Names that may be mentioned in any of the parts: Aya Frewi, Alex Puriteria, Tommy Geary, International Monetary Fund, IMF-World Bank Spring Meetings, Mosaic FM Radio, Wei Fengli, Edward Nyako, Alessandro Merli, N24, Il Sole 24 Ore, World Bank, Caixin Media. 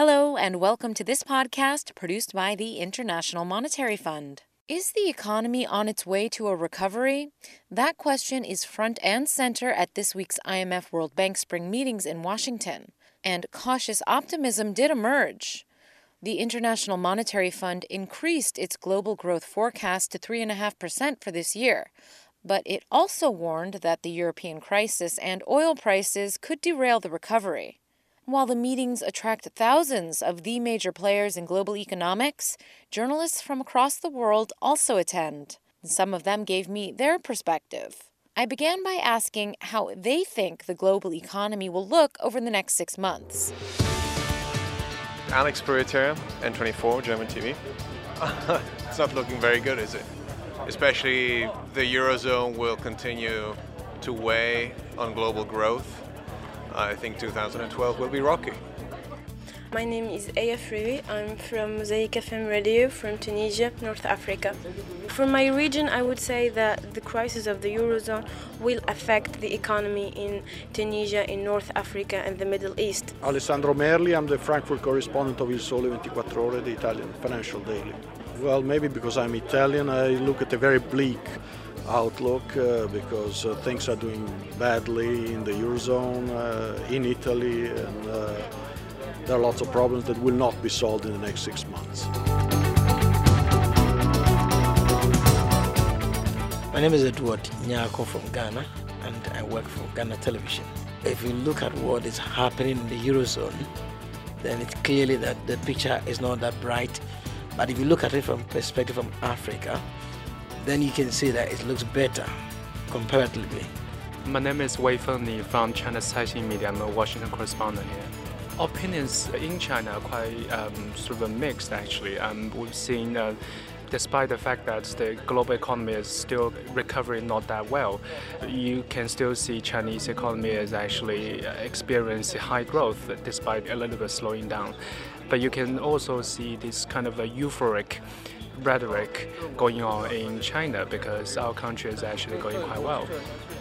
Hello and welcome to this podcast produced by the International Monetary Fund. Is the economy on its way to a recovery? That question is front and center at this week's IMF World Bank Spring Meetings in Washington, and cautious optimism did emerge. The International Monetary Fund increased its global growth forecast to 3.5% for this year, but it also warned that the European crisis and oil prices could derail the recovery. While the meetings attract thousands of the major players in global economics, journalists from across the world also attend. Some of them gave me their perspective. I began by asking how they think the global economy will look over the next 6 months. Alex Puriteria, N24, German TV. It's not looking very good, is it? Especially the Eurozone will continue to weigh on global growth. I think 2012 will be rocky. My name is Aya Frewi. I'm from Mosaic FM Radio from Tunisia, North Africa. From my region, I would say that the crisis of the Eurozone will affect the economy in Tunisia, in North Africa and the Middle East. Alessandro Merli, I'm the Frankfurt correspondent of Il Sole 24 Ore, the Italian financial daily. Well, maybe because I'm Italian, I look at a very bleak outlook because things are doing badly in the Eurozone, in Italy, and there are lots of problems that will not be solved in the next 6 months. My name is Edward Nyako from Ghana, and I work for Ghana Television. If you look at what is happening in the Eurozone, then it's clearly that the picture is not that bright. But if you look at it from perspective from Africa, then you can see that it looks better comparatively. My name is Wei Fengli from China's Caixin Media. I'm a Washington correspondent here. Opinions in China are quite sort of mixed, actually. We've seen, despite the fact that the global economy is still recovering not that well, you can still see Chinese economy is actually experiencing high growth despite a little bit slowing down. But you can also see this kind of a euphoric rhetoric going on in China because our country is actually going quite well.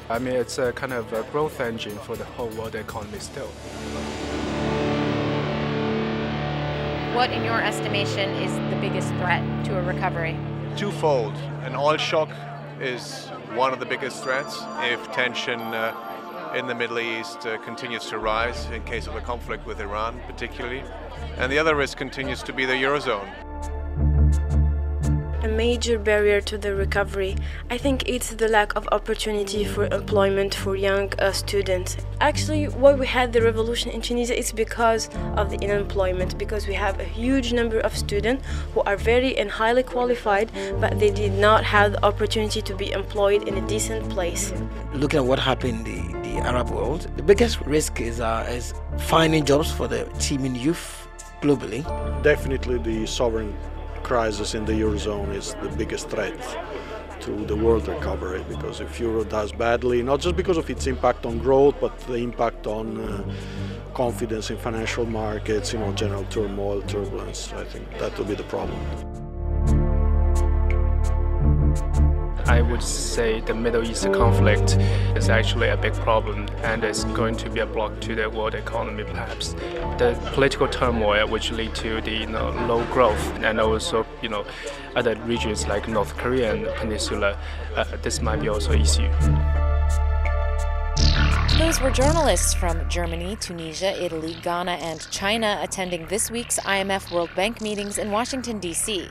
I mean, it's a kind of a growth engine for the whole world economy still. What, in your estimation, is the biggest threat to a recovery? Twofold. An oil shock is one of the biggest threats. If tension in the Middle East continues to rise, in case of a conflict with Iran particularly, and the other risk continues to be the Eurozone. A major barrier to the recovery, I think, it's the lack of opportunity for employment for young students. Actually, why we had the revolution in Tunisia is because of the unemployment, because we have a huge number of students who are very and highly qualified, but they did not have the opportunity to be employed in a decent place. Looking at what happened in the Arab world, the biggest risk is finding jobs for the teeming youth globally. Definitely the sovereign crisis in the Eurozone is the biggest threat to the world recovery, because if Europe does badly, not just because of its impact on growth, but the impact on confidence in financial markets, general turmoil, turbulence, I think that will be the problem. I would say the Middle East conflict is actually a big problem, and it's going to be a block to the world economy perhaps. The political turmoil which lead to the low growth, and also other regions like North Korea and Peninsula, this might be also an issue. Those were journalists from Germany, Tunisia, Italy, Ghana and China attending this week's IMF World Bank meetings in Washington, D.C.